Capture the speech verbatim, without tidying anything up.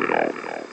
it all.